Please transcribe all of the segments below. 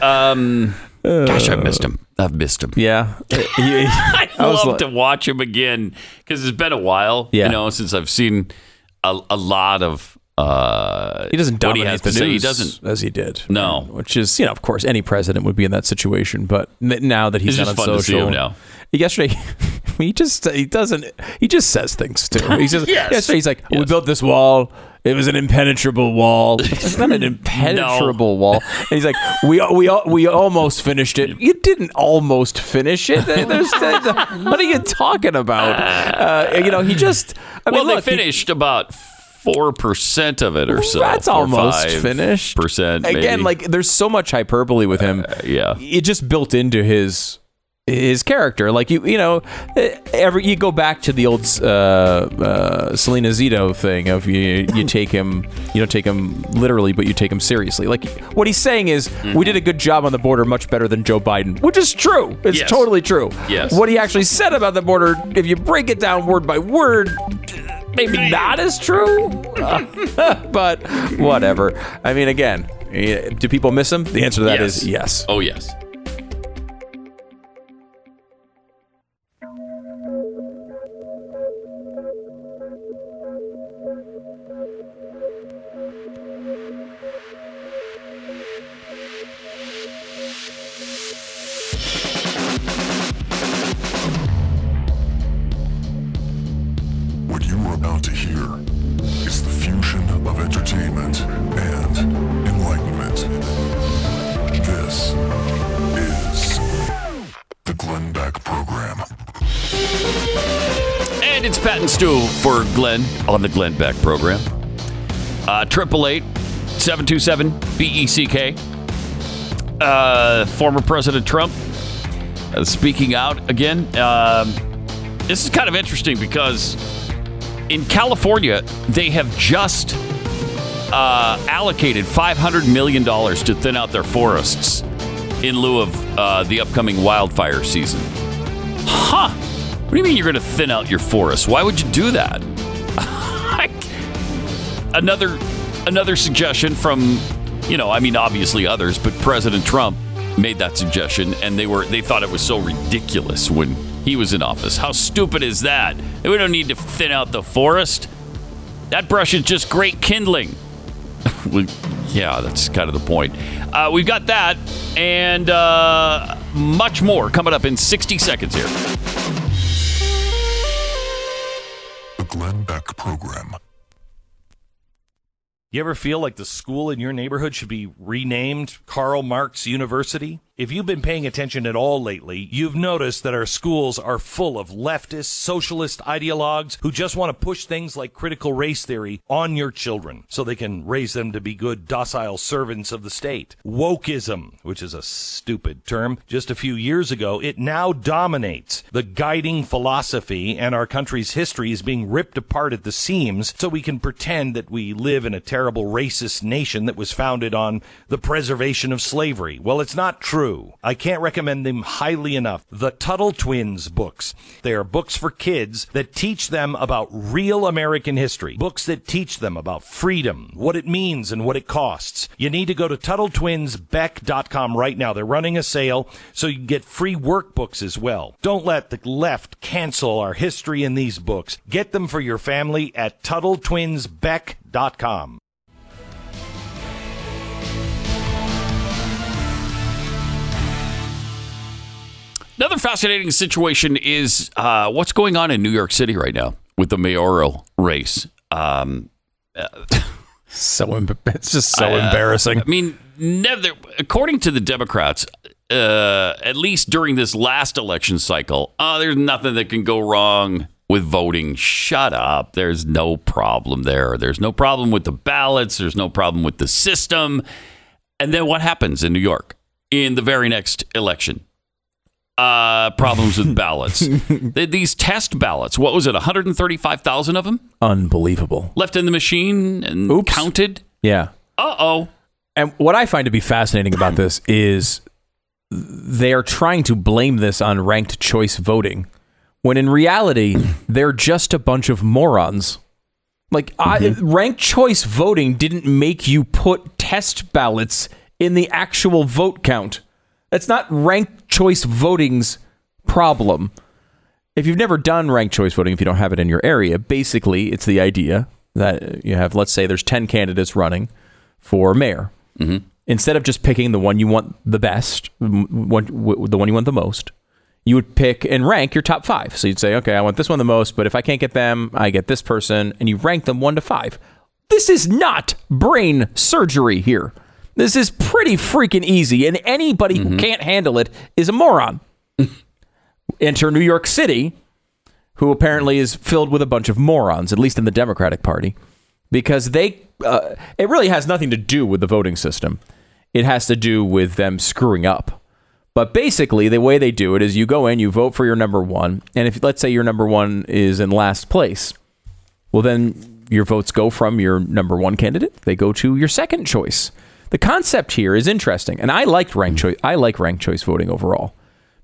Gosh, I've missed him. Yeah. I'd love to watch him again because it's been a while, you know, since I've seen a lot of he doesn't dominate the news as he did. No. Right? Which is, you know, of course, any president would be in that situation. But now that he's not on social. It's just fun to see him now. Yesterday, he just says things, too. He's just, yesterday, he's like, we built this wall. It was an impenetrable wall. It's not an impenetrable wall. And he's like, we almost finished it. You didn't almost finish it. What are you talking about? You know, he just. I mean, they finished about 4% of it or so. That's almost finished. Again, like there's so much hyperbole with him. Yeah, it just built into his character. Like you know, you go back to the old Selena Zito thing of you don't take him literally, but you take him seriously. Like what he's saying is, we did a good job on the border, much better than Joe Biden, which is true. It's totally true. Yes. What he actually said about the border, if you break it down word by word, maybe not as true, but whatever. I mean, again, do people miss him? The answer to that is yes. Oh, yes. For Glenn on the Glenn Beck program. 888-727-BECK. Former President Trump speaking out again. This is kind of interesting because in California, they have just allocated $500 million to thin out their forests in lieu of the upcoming wildfire season. Huh. What do you mean you're going to thin out your forest? Why would you do that? Another suggestion from, you know, I mean, obviously others, but President Trump made that suggestion, and they thought it was so ridiculous when he was in office. How stupid is that? We don't need to thin out the forest. That brush is just great kindling. Well, yeah, that's kind of the point. We've got that and much more coming up in 60 seconds here. Glenn Beck program. You ever feel like the school in your neighborhood should be renamed Karl Marx University? If you've been paying attention at all lately, you've noticed that our schools are full of leftist, socialist ideologues who just want to push things like critical race theory on your children so they can raise them to be good, docile servants of the state. Wokeism, which is a stupid term, just a few years ago, it now dominates the guiding philosophy, and our country's history is being ripped apart at the seams so we can pretend that we live in a terrible racist nation that was founded on the preservation of slavery. Well, it's not true. I can't recommend them highly enough. The Tuttle Twins books. They are books for kids that teach them about real American history. Books that teach them about freedom, what it means and what it costs. You need to go to TuttleTwinsBeck.com right now. They're running a sale so you can get free workbooks as well. Don't let the left cancel our history in these books. Get them for your family at TuttleTwinsBeck.com. Another fascinating situation is what's going on in New York City right now with the mayoral race. It's just so embarrassing. I mean, according to the Democrats, at least during this last election cycle, there's nothing that can go wrong with voting. Shut up. There's no problem there. There's no problem with the ballots. There's no problem with the system. And then what happens in New York in the very next election? Problems with ballots. These test ballots, what was it, 135,000 of them? Unbelievable. Left in the machine and counted? Yeah. Uh-oh. And what I find to be fascinating about this is they are trying to blame this on ranked choice voting, when in reality, they're just a bunch of morons. Like, ranked choice voting didn't make you put test ballots in the actual vote count. That's not ranked choice voting's problem. If you've never done ranked choice voting, if you don't have it in your area, basically it's the idea that you have, let's say there's 10 candidates running for mayor. Mm-hmm. Instead of just picking the one you want the best, the one you want the most, you would pick and rank your top five. So you'd say, okay, I want this one the most, but if I can't get them, I get this person, and you rank them 1 to 5. This is not brain surgery here. This is pretty freaking easy, and anybody who can't handle it is a moron. Enter New York City, who apparently is filled with a bunch of morons, at least in the Democratic Party, because they it really has nothing to do with the voting system. It has to do with them screwing up. But basically, the way they do it is you go in, you vote for your number one, and if, let's say, your number one is in last place, well, then your votes go from your number one candidate. They go to your second choice. The concept here is interesting, and I like ranked choice. I like ranked choice voting overall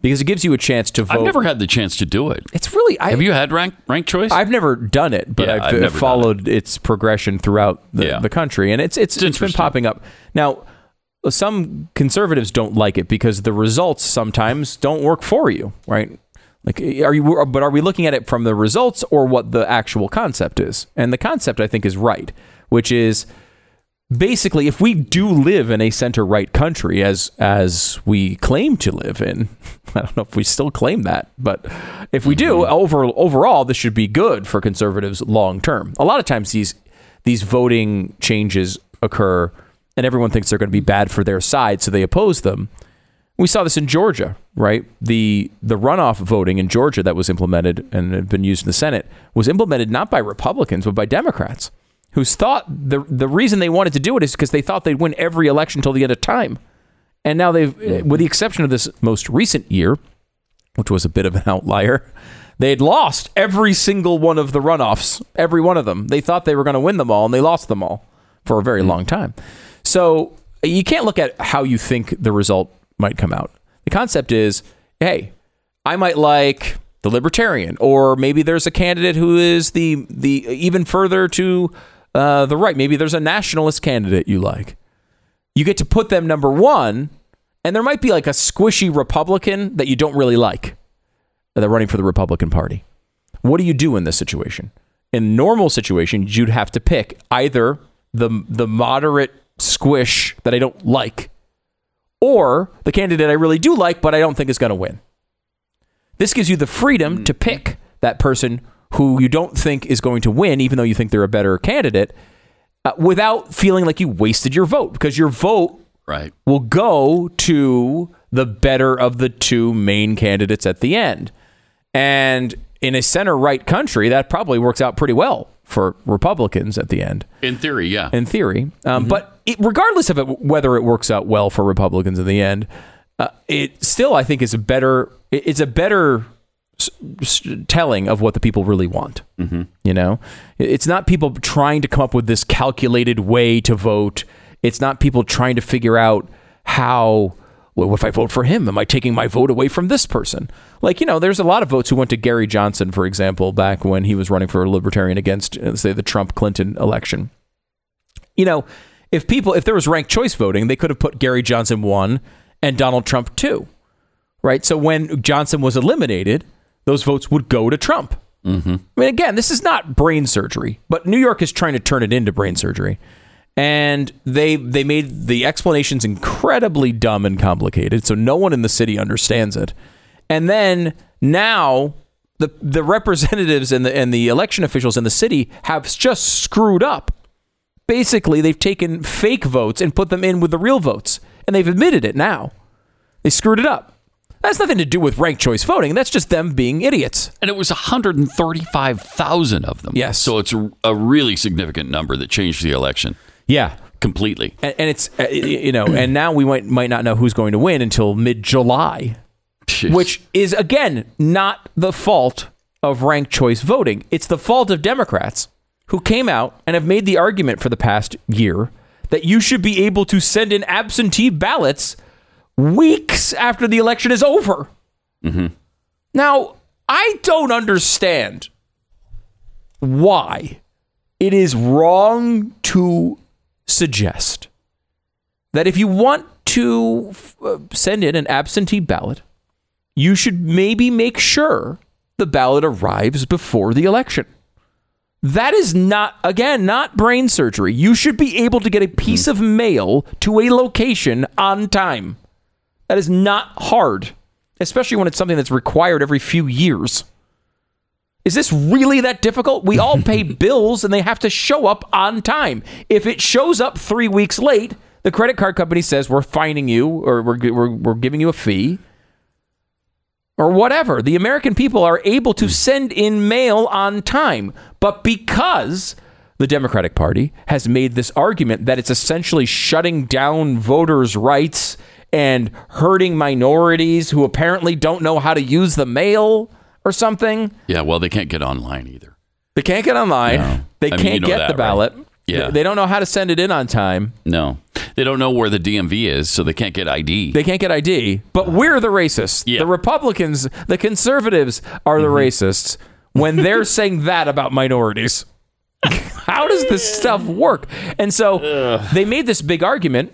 because it gives you a chance to vote. I've never had the chance to do it. It's really. Have you had ranked choice? I've never done it, but I've followed its progression throughout the country, and it's been popping up now. Some conservatives don't like it because the results sometimes don't work for you, right? Like, are we looking at it from the results or what the actual concept is? And the concept, I think, is right, which is basically if we do live in a center-right country as we claim to live in, I don't know if we still claim that, but if we do, overall, this should be good for conservatives long-term. A lot of times these voting changes occur and everyone thinks they're going to be bad for their side, so they oppose them. We saw this in Georgia, right? The runoff voting in Georgia that was implemented and had been used in the Senate was implemented not by Republicans, but by Democrats, who thought the reason they wanted to do it is because they thought they'd win every election till the end of time. And now they've, with the exception of this most recent year, which was a bit of an outlier, they'd lost every single one of the runoffs, every one of them. They thought they were going to win them all, and they lost them all for a very long time. So you can't look at how you think the result might come out. The concept is, hey, I might like the libertarian, or maybe there's a candidate who is the even further to the right. Maybe there's a nationalist candidate you like. You get to put them number one, and there might be like a squishy Republican that you don't really like. They're running for the Republican Party. What do you do in this situation? In normal situations, you'd have to pick either the moderate squish that I don't like, or the candidate I really do like, but I don't think is going to win. This gives you the freedom to pick that person who you don't think is going to win, even though you think they're a better candidate, without feeling like you wasted your vote, because your vote will go to the better of the two main candidates at the end. And in a center-right country, that probably works out pretty well for Republicans at the end. In theory, yeah. In theory. But regardless of whether it works out well for Republicans in the end, it still, I think, is a better, telling of what the people really want. Mm-hmm. You know, it's not people trying to come up with this calculated way to vote. It's not people trying to figure out how, well, if I vote for him, am I taking my vote away from this person? Like, you know, there's a lot of votes who went to Gary Johnson, for example, back when he was running for a libertarian against, say, the Trump-Clinton election. You know, if there was ranked choice voting, they could have put Gary Johnson 1 and Donald Trump 2, right? So when Johnson was eliminated, those votes would go to Trump. Mm-hmm. I mean, again, this is not brain surgery, but New York is trying to turn it into brain surgery. And they made the explanations incredibly dumb and complicated, so no one in the city understands it. And then now the representatives and the election officials in the city have just screwed up. Basically, they've taken fake votes and put them in with the real votes, and they've admitted it now. They screwed it up. That's nothing to do with ranked choice voting. That's just them being idiots. And it was 135,000 of them. Yes. So it's a really significant number that changed the election. Yeah, completely. And it's, you know, and now we might not know who's going to win until mid-July, which is, again, not the fault of ranked choice voting. It's the fault of Democrats who came out and have made the argument for the past year that you should be able to send in absentee ballots weeks after the election is over. Mm-hmm. Now, I don't understand why it is wrong to suggest that if you want to send in an absentee ballot, you should maybe make sure the ballot arrives before the election. That is not, again, not brain surgery. You should be able to get a piece of mail to a location on time. That is not hard, especially when it's something that's required every few years. Is this really that difficult? We all pay bills and they have to show up on time. If it shows up 3 weeks late, the credit card company says, we're fining you, or we're giving you a fee, or whatever. The American people are able to send in mail on time. But because the Democratic Party has made this argument that it's essentially shutting down voters' rights and hurting minorities who apparently don't know how to use the mail or something. Yeah, well, they can't get online either. They can't get online. No. They can't get that, the ballot. Right? Yeah. They don't know how to send it in on time. No. They don't know where the DMV is, so they can't get ID. They can't get ID. But we're the racists. Yeah. The Republicans, the conservatives are the racists when they're saying that about minorities. How does this stuff work? And so they made this big argument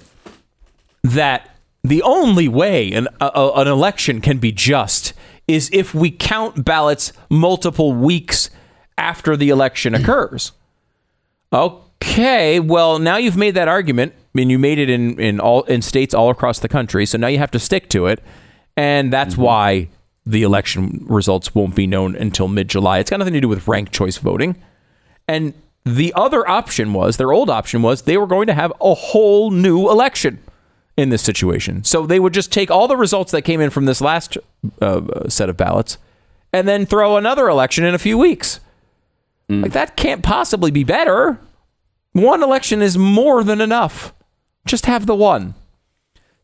that the only way an election can be just is if we count ballots multiple weeks after the election occurs. Okay, well, now you've made that argument. I mean, you made it in states all across the country, so now you have to stick to it. And that's why the election results won't be known until mid-July. It's got nothing to do with ranked choice voting. And the other option was, their old option was, they were going to have a whole new election in this situation. So they would just take all the results that came in from this last set of ballots and then throw another election in a few weeks. Like, that can't possibly be better. One election is more than enough. Just have the one.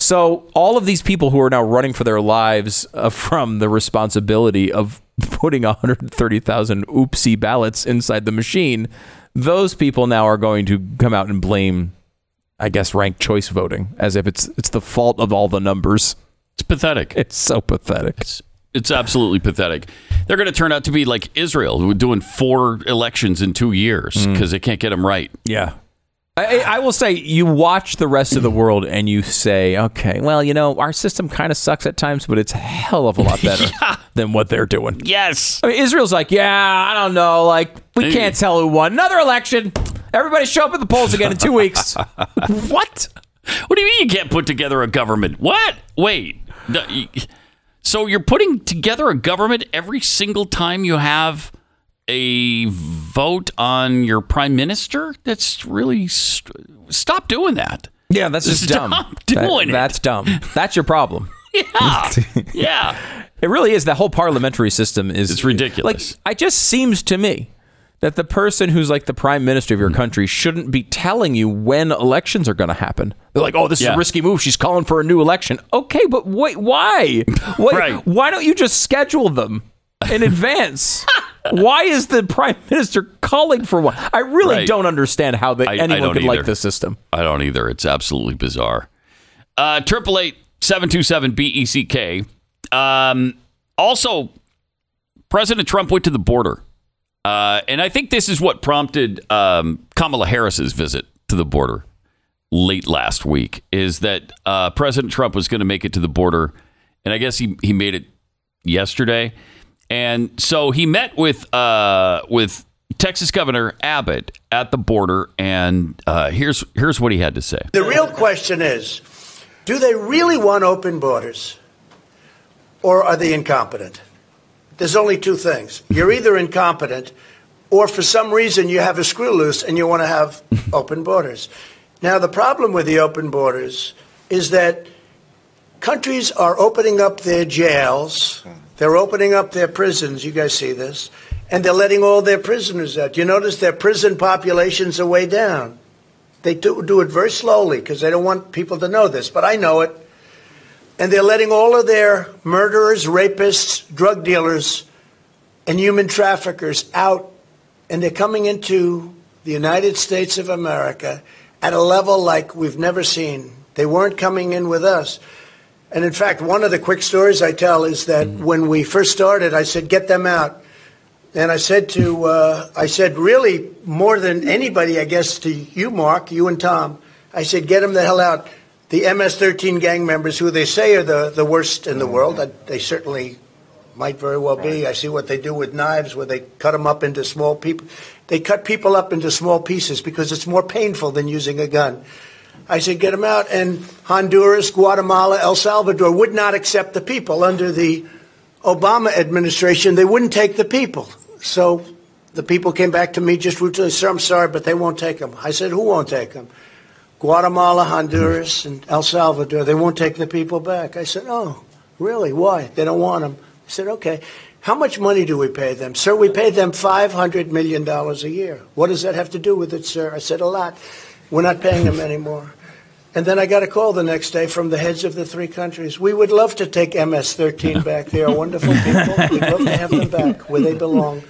So all of these people who are now running for their lives from the responsibility of putting 130,000 oopsie ballots inside the machine, those people now are going to come out and blame, I guess, ranked choice voting as if it's the fault of all the numbers. It's pathetic. It's so pathetic. It's absolutely pathetic. They're going to turn out to be like Israel, who are doing 4 elections in 2 years because they can't get them right. Yeah. I will say, you watch the rest of the world and you say, okay, well, you know, our system kind of sucks at times, but it's a hell of a lot better than what they're doing. Yes. I mean, Israel's like, yeah, I don't know. Like, we can't tell who won. Another election. Everybody show up at the polls again in 2 weeks. What? What do you mean you can't put together a government? What? Wait. No, so you're putting together a government every single time you have a vote on your prime minister? That's really... Stop doing that. Yeah, that's just dumb. Stop doing it. That's dumb. That's your problem. Yeah. Yeah. It really is. The whole parliamentary system is... It's ridiculous. Like, it just seems to me that the person who's like the prime minister of your country shouldn't be telling you when elections are going to happen. They're like, oh, this is a risky move. She's calling for a new election. Okay, but wait, why? Right. Why don't you just schedule them in advance? Why is the prime minister calling for one? I really don't understand how anyone could like this system. I don't either. It's absolutely bizarre. 888-727-BECK. Also, President Trump went to the border. And I think this is what prompted Kamala Harris's visit to the border late last week, is that President Trump was going to make it to the border. And I guess he made it yesterday. And so he met with Texas Governor Abbott at the border. And here's what he had to say. The real question is, do they really want open borders, or are they incompetent? There's only two things. You're either incompetent, or for some reason you have a screw loose and you want to have open borders. Now, the problem with the open borders is that countries are opening up their jails. They're opening up their prisons. You guys see this. And they're letting all their prisoners out. You notice their prison populations are way down. They do it very slowly because they don't want people to know this. But I know it. And they're letting all of their murderers, rapists, drug dealers, and human traffickers out. And they're coming into the United States of America at a level like we've never seen. They weren't coming in with us. And in fact, one of the quick stories I tell is that when we first started, I said, get them out. And I said, really, more than anybody, I guess, to you, Mark, you and Tom, I said, get them the hell out. The MS-13 gang members, who they say are the worst in the world, they certainly might very well be. I see what they do with knives, where they cut them up into small people. They cut people up into small pieces because it's more painful than using a gun. I said, get them out. And Honduras, Guatemala, El Salvador would not accept the people. Under the Obama administration, they wouldn't take the people. So the people came back to me just routinely, sir, I'm sorry, but they won't take them. I said, who won't take them? Guatemala, Honduras, and El Salvador, they won't take the people back. I said, oh, really? Why? They don't want them. I said, okay. How much money do we pay them? Sir, we pay them $500 million a year. What does that have to do with it, sir? I said, a lot. We're not paying them anymore. And then I got a call the next day from the heads of the three countries. We would love to take MS-13 back. They are wonderful people. We'd love to have them back where they belong.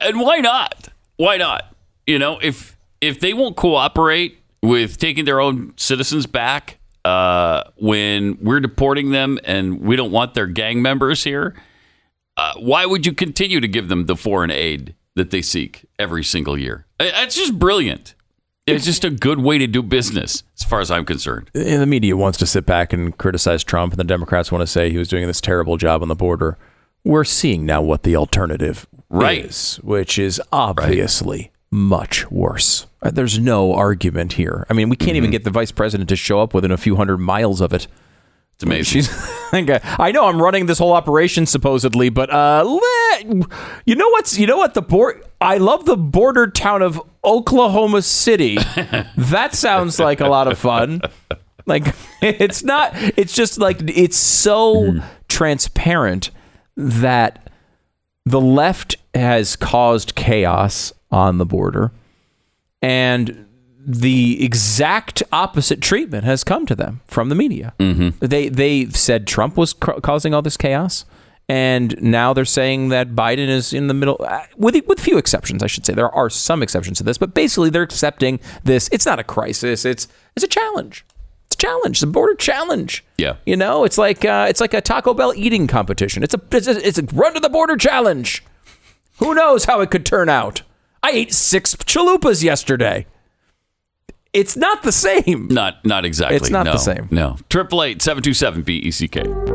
And why not? Why not? You know, if they won't cooperate with taking their own citizens back when we're deporting them and we don't want their gang members here, why would you continue to give them the foreign aid that they seek every single year? It's just brilliant. It's just a good way to do business, as far as I'm concerned. And the media wants to sit back and criticize Trump, and the Democrats want to say he was doing this terrible job on the border. We're seeing now what the alternative is, which is obviously much worse. There's no argument here. I mean, we can't even get the vice president to show up within a few hundred miles of it. It's amazing. I know I'm running this whole operation supposedly, but you know what? I love the border town of Oklahoma City. That sounds like a lot of fun. Like, it's not. It's just like it's so transparent that the left has caused chaos on the border, and the exact opposite treatment has come to them from the media. They said Trump was causing all this chaos, and now they're saying that Biden is in the middle, with few exceptions, I should say. There are some exceptions to this, but basically they're accepting this. It's not a crisis. It's a challenge. It's a challenge. The border challenge. Yeah. You know, it's like a Taco Bell eating competition. It's a run to the border challenge. Who knows how it could turn out? I ate 6 chalupas yesterday. It's not the same. Not exactly. It's not the same. No. 888-727-BECK.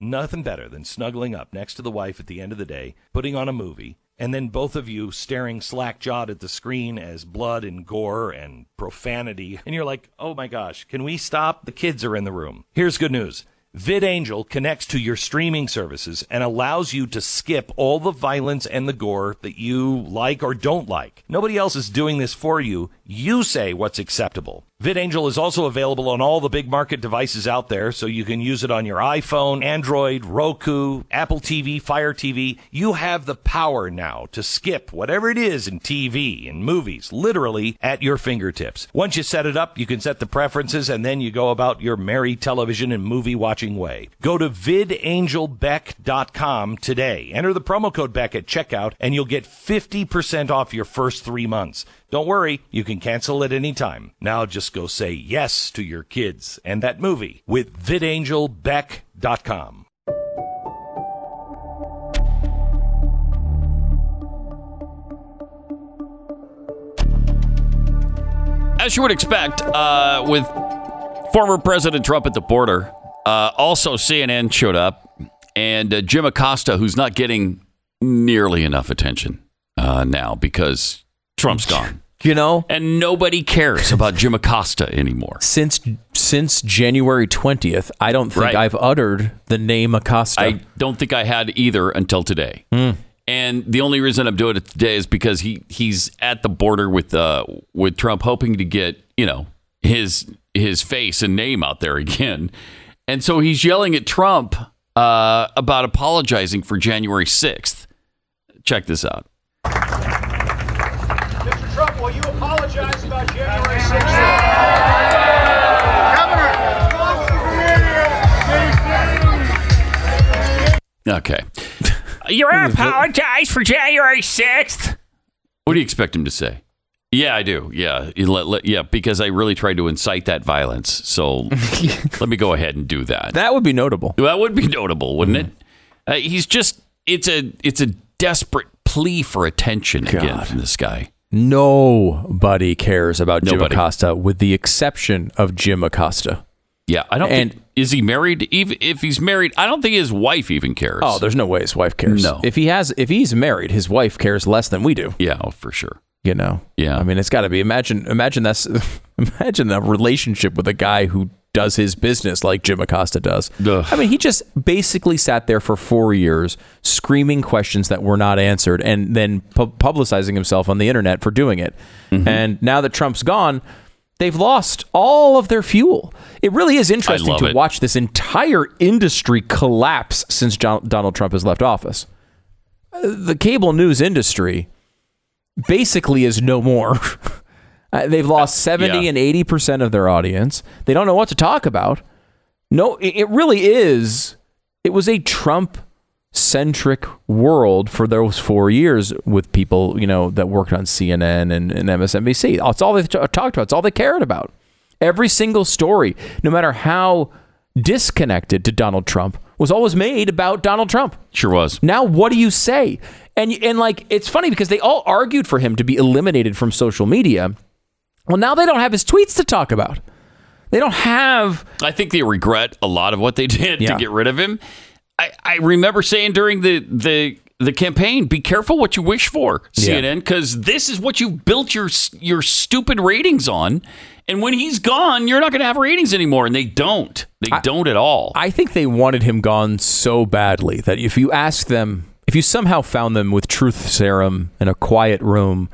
Nothing better than snuggling up next to the wife at the end of the day, putting on a movie, and then both of you staring slack-jawed at the screen as blood and gore and profanity. And you're like, oh my gosh, can we stop? The kids are in the room. Here's good news. VidAngel connects to your streaming services and allows you to skip all the violence and the gore that you like or don't like. Nobody else is doing this for you. You say what's acceptable. VidAngel is also available on all the big market devices out there, so you can use it on your iPhone, Android, Roku, Apple TV, Fire TV. You have the power now to skip whatever it is in TV and movies, literally at your fingertips. Once you set it up, you can set the preferences, and then you go about your merry television and movie watching way. Go to vidangelbeck.com today. Enter the promo code Beck at checkout and you'll get 50% off your first 3 months. Don't worry, you can cancel at any time. Now just go say yes to your kids and that movie with vidangelbeck.com. As you would expect, with former President Trump at the border, also, CNN showed up, and Jim Acosta, who's not getting nearly enough attention now because Trump's gone. You know? And nobody cares about Jim Acosta anymore. Since January 20th, I don't think I've uttered the name Acosta. I don't think I had either until today. And the only reason I'm doing it today is because he's at the border with Trump, hoping to get, you know, his face and name out there again. And so he's yelling at Trump about apologizing for January 6th. Check this out. Mr. Trump, will you apologize about January 6th? Governor! Okay. You apologize for January 6th? What do you expect him to say? Yeah, I do. Yeah, because I really tried to incite that violence. So let me go ahead and do that. That would be notable. That would be notable, wouldn't it? He's just, it's a desperate plea for attention again from this guy. Nobody cares about Jim Acosta, with the exception of Jim Acosta. Yeah, I don't. And think, is he married? Even if he's married, I don't think his wife even cares. Oh, there's no way his wife cares. No, if he's married, his wife cares less than we do. Yeah, oh, for sure. You know. Yeah. I mean, it's got to be. Imagine the relationship with a guy who does his business like Jim Acosta does. Ugh. I mean, he just basically sat there for 4 years screaming questions that were not answered, and then publicizing himself on the internet for doing it. Mm-hmm. And now that Trump's gone, they've lost all of their fuel. It really is interesting to watch this entire industry collapse since Donald Trump has left office. The cable news industry basically is no more. They've lost 70 and 80% of their audience. They don't know what to talk about. No, it really is. It was a Trump-centric world for those 4 years with people, you know, that worked on CNN and MSNBC. It's all they talked about. It's all they cared about. Every single story, no matter how disconnected to Donald Trump, was always made about Donald Trump. Sure was. Now, what do you say? And like, it's funny because they all argued for him to be eliminated from social media. Well, now they don't have his tweets to talk about. They don't have... I think they regret a lot of what they did to get rid of him. I remember saying during the campaign, be careful what you wish for, CNN, because this is what you built your stupid ratings on. And when he's gone, you're not going to have ratings anymore. And they don't. They don't at all. I think they wanted him gone so badly that if you ask them... If you somehow found them with truth serum in a quiet room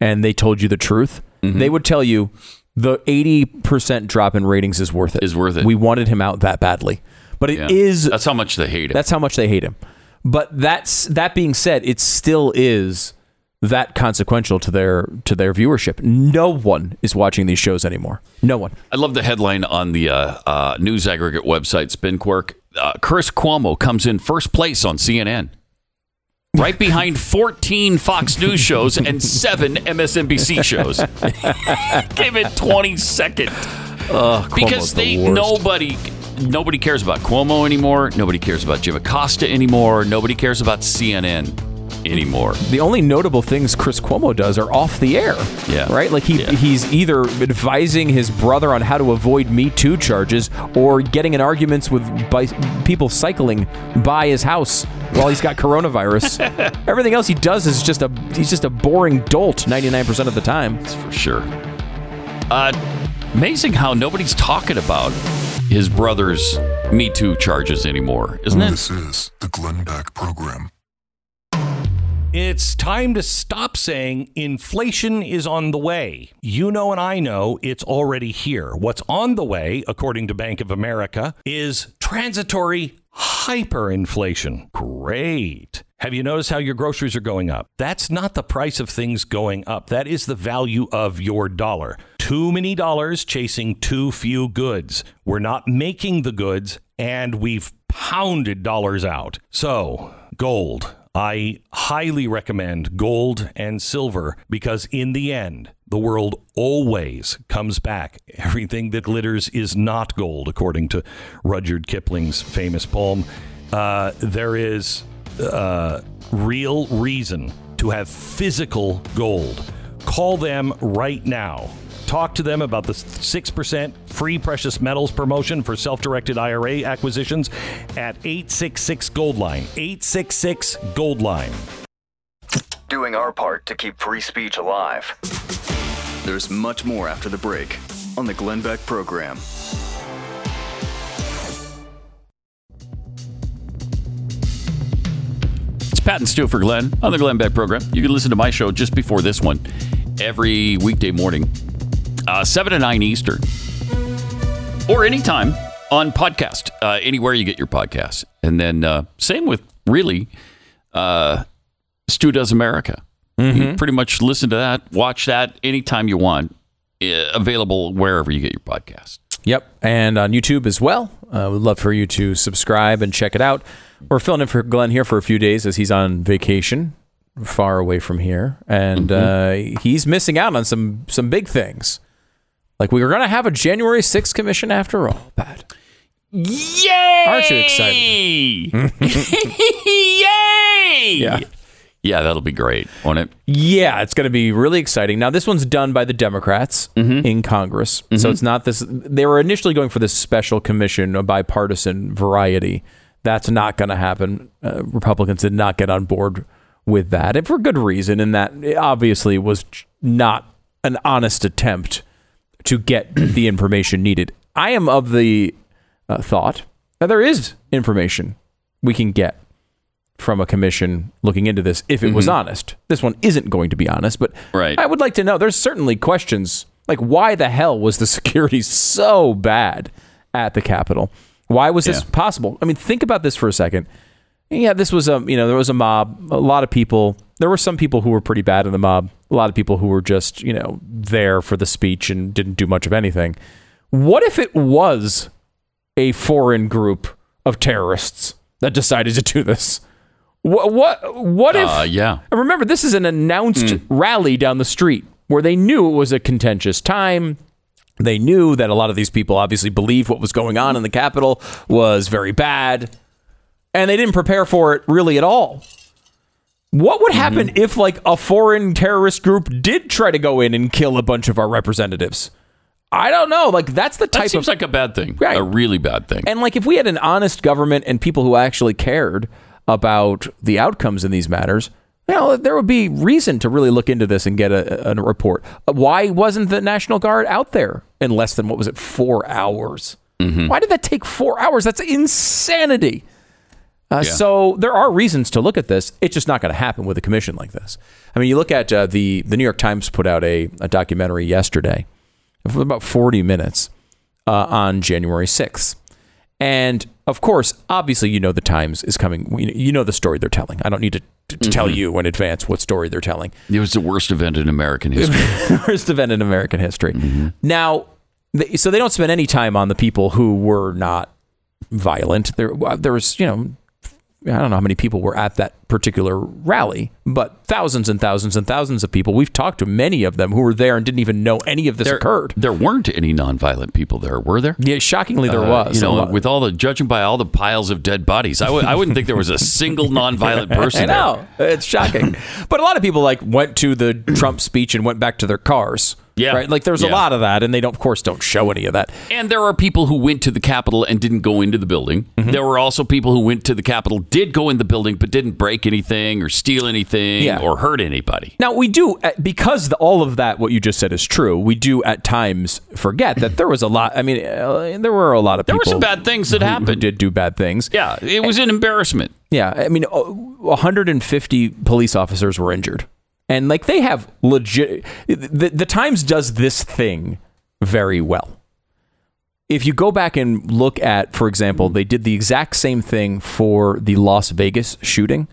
and they told you the truth, they would tell you the 80% drop in ratings is worth it. We wanted him out that badly. But it is... That's how much they hate him. But that being said, it still is that consequential to their viewership. No one is watching these shows anymore. No one. I love the headline on the news aggregate website, Spin Quirk. Chris Cuomo comes in first place on CNN. Right behind 14 Fox News shows and 7 MSNBC shows. Came in 22nd. Because nobody cares about Cuomo anymore. Nobody cares about Jim Acosta anymore. Nobody cares about CNN anymore. The only notable things Chris Cuomo does are off the air. Yeah. Right? Like he's either advising his brother on how to avoid Me Too charges or getting in arguments with people cycling by his house while he's got coronavirus. Everything else he does is he's just a boring dolt 99% of the time. That's for sure. Amazing how nobody's talking about his brother's Me Too charges anymore, isn't it? This is the Glenn Beck program. It's time to stop saying inflation is on the way. You know and I know it's already here. What's on the way, according to Bank of America, is transitory hyperinflation. Great. Have you noticed how your groceries are going up? That's not the price of things going up. That is the value of your dollar. Too many dollars chasing too few goods. We're not making the goods, and we've pounded dollars out. So, gold. I highly recommend gold and silver because in the end, the world always comes back. Everything that glitters is not gold, according to Rudyard Kipling's famous poem. There is real reason to have physical gold. Call them right now. Talk to them about the 6% free precious metals promotion for self-directed IRA acquisitions at 866-GOLDLINE. 866-GOLDLINE. Doing our part to keep free speech alive. There's much more after the break on the Glenn Beck program. It's Pat and Stu for Glenn on the Glenn Beck program. You can listen to my show just before this one every weekday morning. 7 to 9 Eastern, or anytime on podcast, anywhere you get your podcasts. And then same with, really, Stu Does America. Mm-hmm. You can pretty much listen to that, watch that anytime you want, available wherever you get your podcast. Yep, and on YouTube as well. We'd love for you to subscribe and check it out. We're filling in for Glenn here for a few days as he's on vacation, far away from here. And he's missing out on some big things. Like, we were going to have a January 6th commission after all, Pat. Yay! Aren't you excited? Yay! Yeah. Yeah, that'll be great, won't it? Yeah, it's going to be really exciting. Now, this one's done by the Democrats in Congress. So it's not this. They were initially going for this special commission, a bipartisan variety. That's not going to happen. Republicans did not get on board with that, and for good reason, in that it obviously was not an honest attempt to get the information needed. I am of the thought that there is information we can get from a commission looking into this if it was honest. This one isn't going to be honest, but I would like to know. There's certainly questions like, why the hell was the security so bad at the Capitol? Why was this possible? I mean, think about this for a second. Yeah, this was a, you know, there was a mob, a lot of people. There were some people who were pretty bad in the mob. A lot of people who were just, you know, there for the speech and didn't do much of anything. What if it was a foreign group of terrorists that decided to do this? What if... And remember, this is an announced rally down the street where they knew it was a contentious time. They knew that a lot of these people obviously believed what was going on in the Capitol was very bad. And they didn't prepare for it really at all. What would happen if, like, a foreign terrorist group did try to go in and kill a bunch of our representatives? I don't know. Like, that's the type of... That seems like a bad thing. Right. A really bad thing. And, like, if we had an honest government and people who actually cared about the outcomes in these matters, you know, there would be reason to really look into this and get a report. Why wasn't the National Guard out there in less than, what was it, 4 hours? Why did that take 4 hours? That's insanity. So there are reasons to look at this. It's just not going to happen with a commission like this. I mean, you look at the New York Times put out a documentary yesterday for about 40 minutes on January 6th. And of course, obviously, you know, the Times is coming. You know the story they're telling. I don't need to tell you in advance what story they're telling. It was the worst event in American history. Worst event in American history. Now, so they don't spend any time on the people who were not violent. There was, you know, I don't know how many people were at that particular rally, but thousands and thousands and thousands of people. We've talked to many of them who were there and didn't even know any of this occurred. There weren't any nonviolent people there, were there? Yeah, shockingly, there was. You know, with all the, judging by all the piles of dead bodies, I wouldn't think there was a single nonviolent person. I know. It's shocking. But a lot of people, like, went to the Trump speech and went back to their cars. Yeah. Right? Like, there's a lot of that, and they, don't show any of that. And there are people who went to the Capitol and didn't go into the building. There were also people who went to the Capitol, did go in the building, but didn't break anything or steal anything or hurt anybody. Now, we do, because all of that, what you just said is true, we do at times forget that there was a lot. I mean, there were a lot of people. There were some bad things that happened. Who did do bad things. Yeah, it was an embarrassment. Yeah, I mean, 150 police officers were injured. And, like, they have legit... The Times does this thing very well. If you go back and look at, for example, they did the exact same thing for the Las Vegas shooting.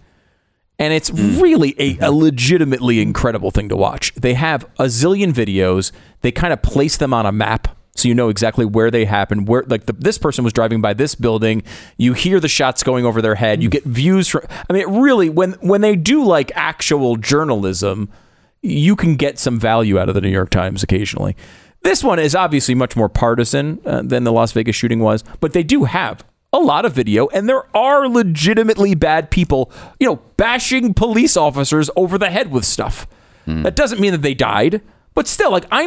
And it's really a legitimately incredible thing to watch. They have a zillion videos. They kind of place them on a map, so you know exactly where they happened. Where, like, this person was driving by this building. You hear the shots going over their head. You get views from... I mean, it really, when they do, like, actual journalism, you can get some value out of the New York Times occasionally. This one is obviously much more partisan than the Las Vegas shooting was, but they do have a lot of video, and there are legitimately bad people, you know, bashing police officers over the head with stuff. That doesn't mean that they died, but still, like, I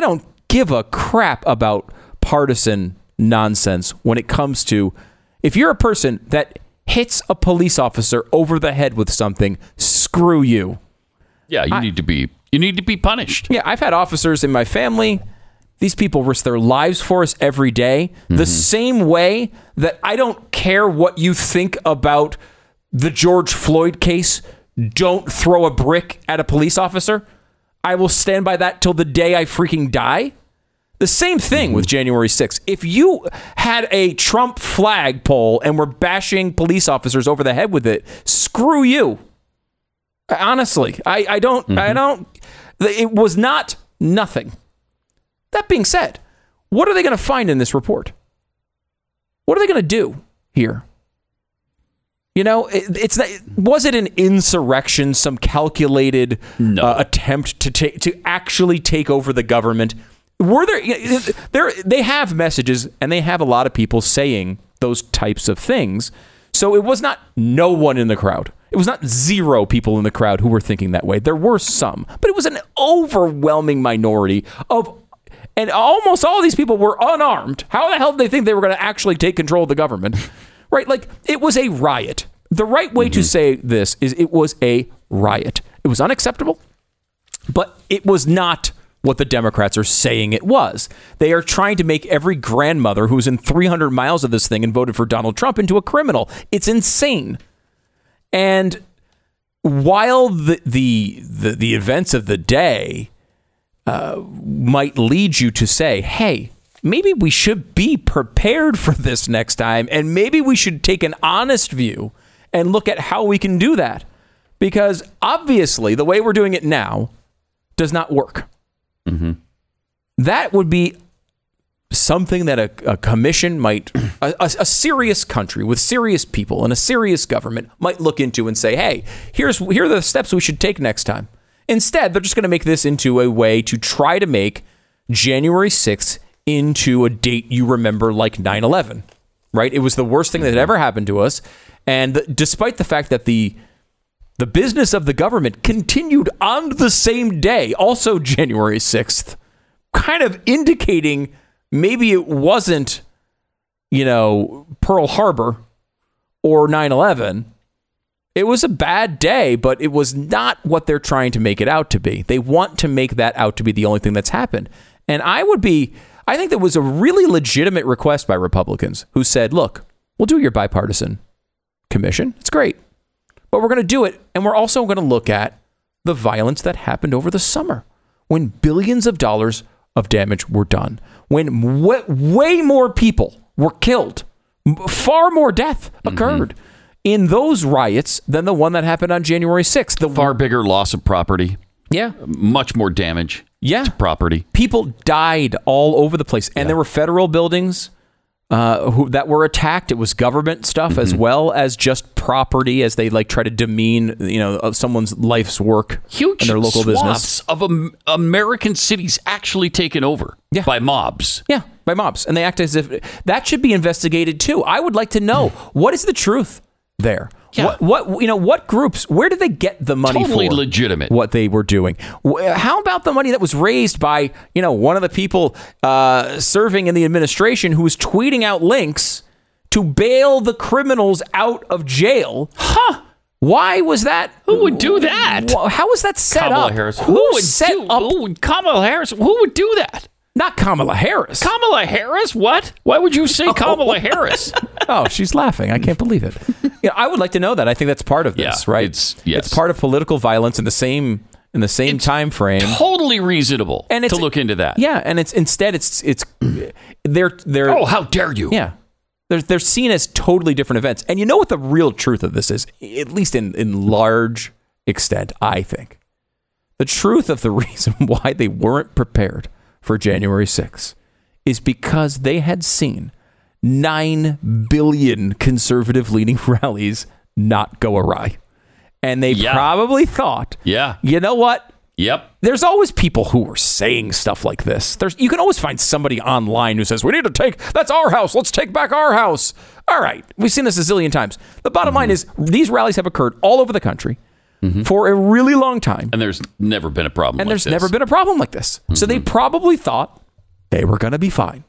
don't give a crap about partisan nonsense when it comes to, if you're a person that hits a police officer over the head with something, screw you. Yeah, you need to be punished. Yeah, I've had officers in my family. These people risk their lives for us every day. The same way that I don't care what you think about the George Floyd case. Don't throw a brick at a police officer. I will stand by that till the day I freaking die. The same thing with January 6th. If you had a Trump flagpole and were bashing police officers over the head with it, screw you. Honestly, it was not nothing. That being said, what are they going to find in this report? What are they going to do here? You know, was it an insurrection, some calculated attempt to actually take over the government? Were there, they have messages, and they have a lot of people saying those types of things. So it was not no one in the crowd. It was not zero people in the crowd who were thinking that way. There were some, but it was an overwhelming minority of, and almost all of these people were unarmed. How the hell did they think they were going to actually take control of the government? Right? Like, it was a riot. The right way to say this is it was a riot. It was unacceptable, but it was not what the Democrats are saying it was. They are trying to make every grandmother who's in 300 miles of this thing and voted for Donald Trump into a criminal. It's insane. And while the events of the day might lead you to say, hey, maybe we should be prepared for this next time, and maybe we should take an honest view and look at how we can do that, because obviously the way we're doing it now does not work. Mm-hmm. That would be something that a commission might, a serious country with serious people and a serious government might look into and say, hey, here are the steps we should take next time. Instead, they're just going to make this into a way to try to make January 6th into a date you remember, like 9/11, right? It was the worst thing that had ever happened to us. And despite the fact that the business of the government continued on the same day, also January 6th, kind of indicating maybe it wasn't, you know, Pearl Harbor or 9/11. It was a bad day, but it was not what they're trying to make it out to be. They want to make that out to be the only thing that's happened. And I think that was a really legitimate request by Republicans who said, look, we'll do your bipartisan commission. It's great. But we're going to do it, and we're also going to look at the violence that happened over the summer when billions of dollars of damage were done, when way more people were killed, far more death occurred in those riots than the one that happened on January 6th. The far bigger loss of property. Yeah. Much more damage to property. People died all over the place, and there were federal buildings that were attacked. It was government stuff as well as just property, as they like try to demean, you know, of someone's life's work. Huge and their local swaths business of American cities actually taken over by mobs. Yeah, by mobs, and they act as if that should be investigated too. I would like to know what is the truth there. Yeah. What you know? What groups? Where did they get the money for? Totally legitimate. What they were doing? How about the money that was raised by, you know, one of the people serving in the administration who was tweeting out links to bail the criminals out of jail? Huh? Why was that? Who would do that? How was that set up? Kamala Harris. Kamala Harris. Who would do that? Not Kamala Harris. Kamala Harris? What? Why would you say Kamala Harris? Oh, she's laughing. I can't believe it. You know, I would like to know that. I think that's part of this, right? It's part of political violence in the same time frame. Totally reasonable to look into that. Yeah, and instead it's they're oh, how dare you? Yeah, they're seen as totally different events. And you know what the real truth of this is, at least in large extent, I think, the truth of the reason why they weren't prepared for January 6th is because they had seen 9 billion conservative leaning rallies not go awry. And they probably thought, you know what? Yep. There's always people who are saying stuff like this. You can always find somebody online who says, we need to that's our house. Let's take back our house. All right. We've seen this a zillion times. The bottom line is these rallies have occurred all over the country for a really long time. And there's never been a problem like this. So they probably thought they were going to be fine.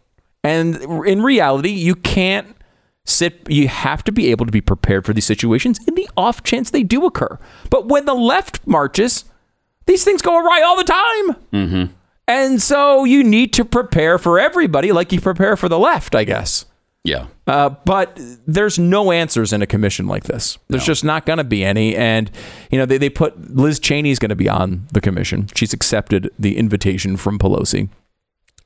And in reality, you can't you have to be able to be prepared for these situations in the off chance they do occur. But when the left marches, these things go awry all the time. Mm-hmm. And so you need to prepare for everybody like you prepare for the left, I guess. Yeah. But there's no answers in a commission like this. There's just not going to be any. And, you know, they put Liz Cheney's going to be on the commission. She's accepted the invitation from Pelosi.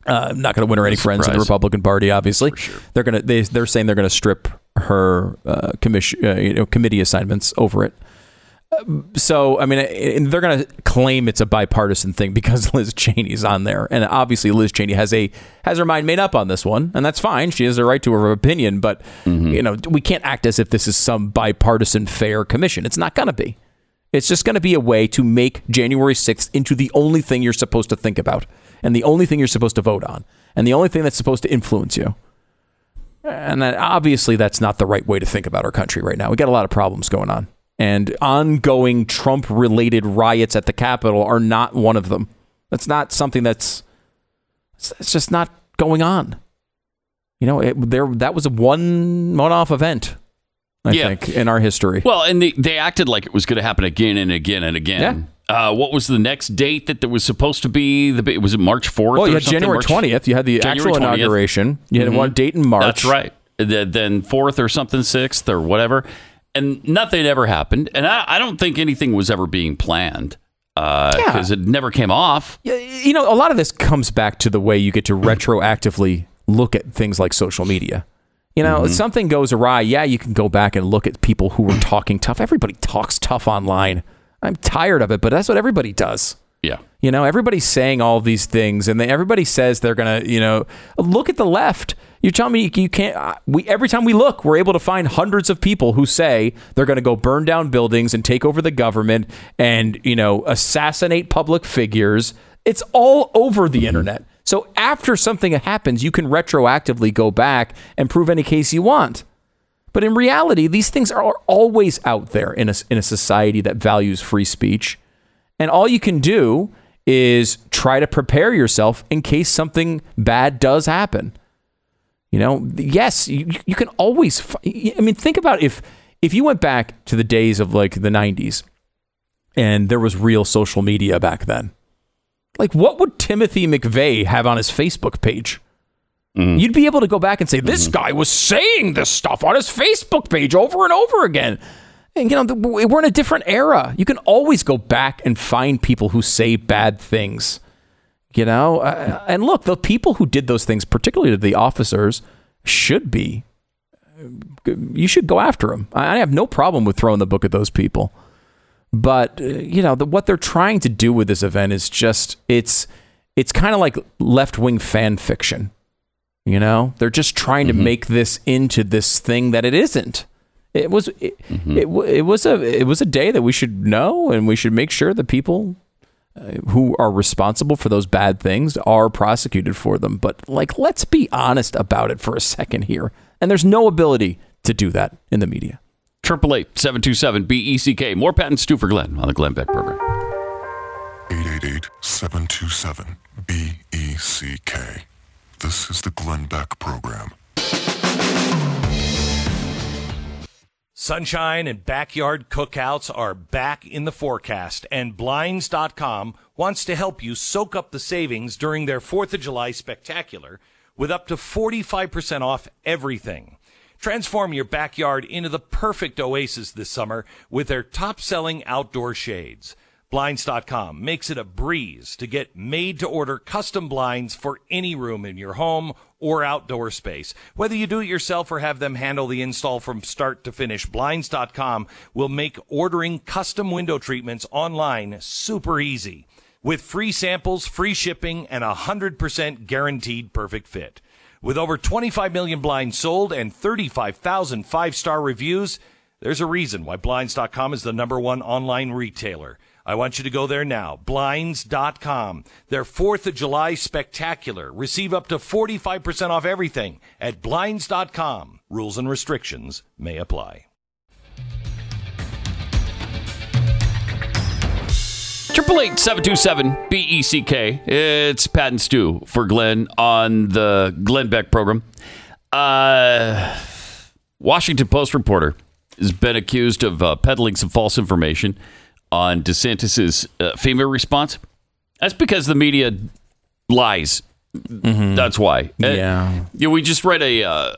I'm not going to win her any friends in the Republican Party, obviously. Sure. They're going to they're saying they're going to strip her committee assignments over it. So, I mean, they're going to claim it's a bipartisan thing because Liz Cheney's on there. And obviously, Liz Cheney has her mind made up on this one. And that's fine. She has the right to her opinion. But, you know, we can't act as if this is some bipartisan fair commission. It's not going to be. It's just going to be a way to make January 6th into the only thing you're supposed to think about, and the only thing you're supposed to vote on, and the only thing that's supposed to influence you. And obviously, that's not the right way to think about our country right now. We got a lot of problems going on. and ongoing Trump-related riots at the Capitol are not one of them. That's not something that's just not going on. You know, that was a one-off event, I think, in our history. Well, and they acted like it was going to happen again and again and again. Yeah. What was the next date that there was supposed to be? Was it March 4th or something? January 20th. You had the actual inauguration. You had one date in March. That's right. Then 4th or something, 6th or whatever. And nothing ever happened. And I don't think anything was ever being planned. Because it never came off. You know, a lot of this comes back to the way you get to retroactively look at things like social media. You know, if something goes awry, you can go back and look at people who were talking tough. Everybody talks tough online. I'm tired of it, but that's what everybody does. Yeah. You know, everybody's saying all these things, and everybody says they're going to, you know, look at the left. You're telling me you can't. Every time we look, we're able to find hundreds of people who say they're going to go burn down buildings and take over the government and, you know, assassinate public figures. It's all over the internet. So after something happens, you can retroactively go back and prove any case you want. But in reality, these things are always out there in a society that values free speech. And all you can do is try to prepare yourself in case something bad does happen. You know, yes, you can always. I mean, think about if you went back to the days of like the 90s and there was real social media back then. Like, what would Timothy McVeigh have on his Facebook page? You'd be able to go back and say, this guy was saying this stuff on his Facebook page over and over again. And, you know, we're in a different era. You can always go back and find people who say bad things, you know. And look, the people who did those things, particularly the officers, you should go after them. I have no problem with throwing the book at those people. But, you know, what they're trying to do with this event is just it's kind of like left-wing fan fiction. You know, they're just trying to make this into this thing that it isn't. It was a day that we should know, and we should make sure the people who are responsible for those bad things are prosecuted for them. But like, let's be honest about it for a second here. And there's no ability to do that in the media. 888-727-BECK. More patents due for Glenn on the Glenn Beck program. 888-727-BECK. This is the Glenn Beck program. Sunshine and backyard cookouts are back in the forecast, and Blinds.com wants to help you soak up the savings during their 4th of July spectacular with up to 45% off everything. Transform your backyard into the perfect oasis this summer with their top-selling outdoor shades. Blinds.com makes it a breeze to get made-to-order custom blinds for any room in your home or outdoor space. Whether you do it yourself or have them handle the install from start to finish, Blinds.com will make ordering custom window treatments online super easy. With free samples, free shipping, and 100% guaranteed perfect fit. With over 25 million blinds sold and 35,000 five-star reviews, there's a reason why Blinds.com is the #1 online retailer. I want you to go there now. Blinds.com. Their 4th of July spectacular. Receive up to 45% off everything at Blinds.com. Rules and restrictions may apply. 888-727-BECK. It's Pat and Stu for Glenn on the Glenn Beck program. Washington Post reporter has been accused of peddling some false information on DeSantis's FEMA response. That's because the media lies. That's why. Yeah. You know, we just read a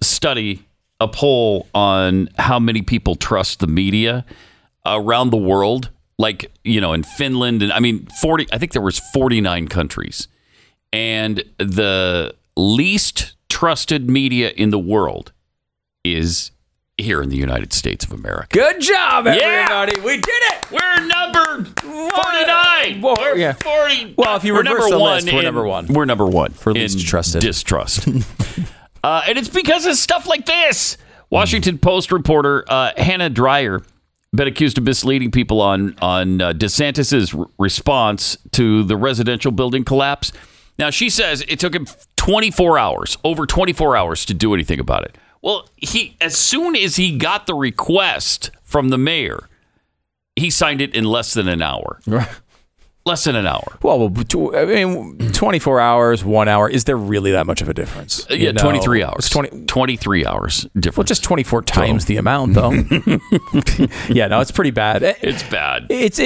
study, a poll on how many people trust the media around the world. Like, you know, in Finland, and I mean, I think there was 49 countries. And the least trusted media in the world is here in the United States of America. Good job, everybody. Yeah. We did it. We're number 49. Well, we're 40. Well, if you reverse the list, we're number one. We're number one for least trusted. Distrust. And it's because of stuff like this. Washington Post reporter Hannah Dreyer been accused of misleading people on DeSantis's response to the residential building collapse. Now, she says it took him over 24 hours to do anything about it. Well, he, as soon as he got the request from the mayor, he signed it in less than an hour. Less than an hour. Well, I mean, 24 hours, 1 hour. Is there really that much of a difference? Yeah, you know, 23 hours. 23 hours difference. Well, just 24 times the amount, though. Yeah, no, it's pretty bad. It's bad. It's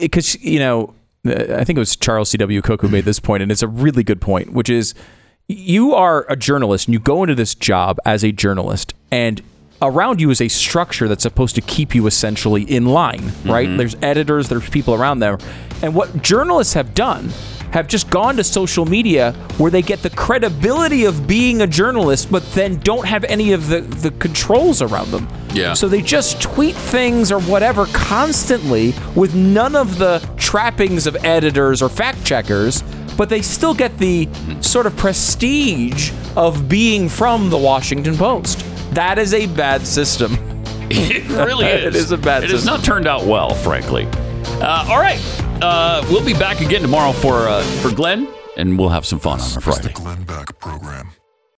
because, you know, I think it was Charles C.W. Cook who made this point, and it's a really good point, which is you are a journalist, and you go into this job as a journalist, and around you is a structure that's supposed to keep you essentially in line, right? Mm-hmm. There's editors, there's people around there. And what journalists have done have just gone to social media where they get the credibility of being a journalist, but then don't have any of the controls around them. Yeah. So they just tweet things or whatever constantly with none of the trappings of editors or fact checkers, but they still get the sort of prestige of being from the Washington Post. That is a bad system. It really is. It is a bad system. It has not turned out well, frankly. All right. We'll be back again tomorrow for Glenn, and we'll have some fun on our Friday. This is the Glenn Beck program.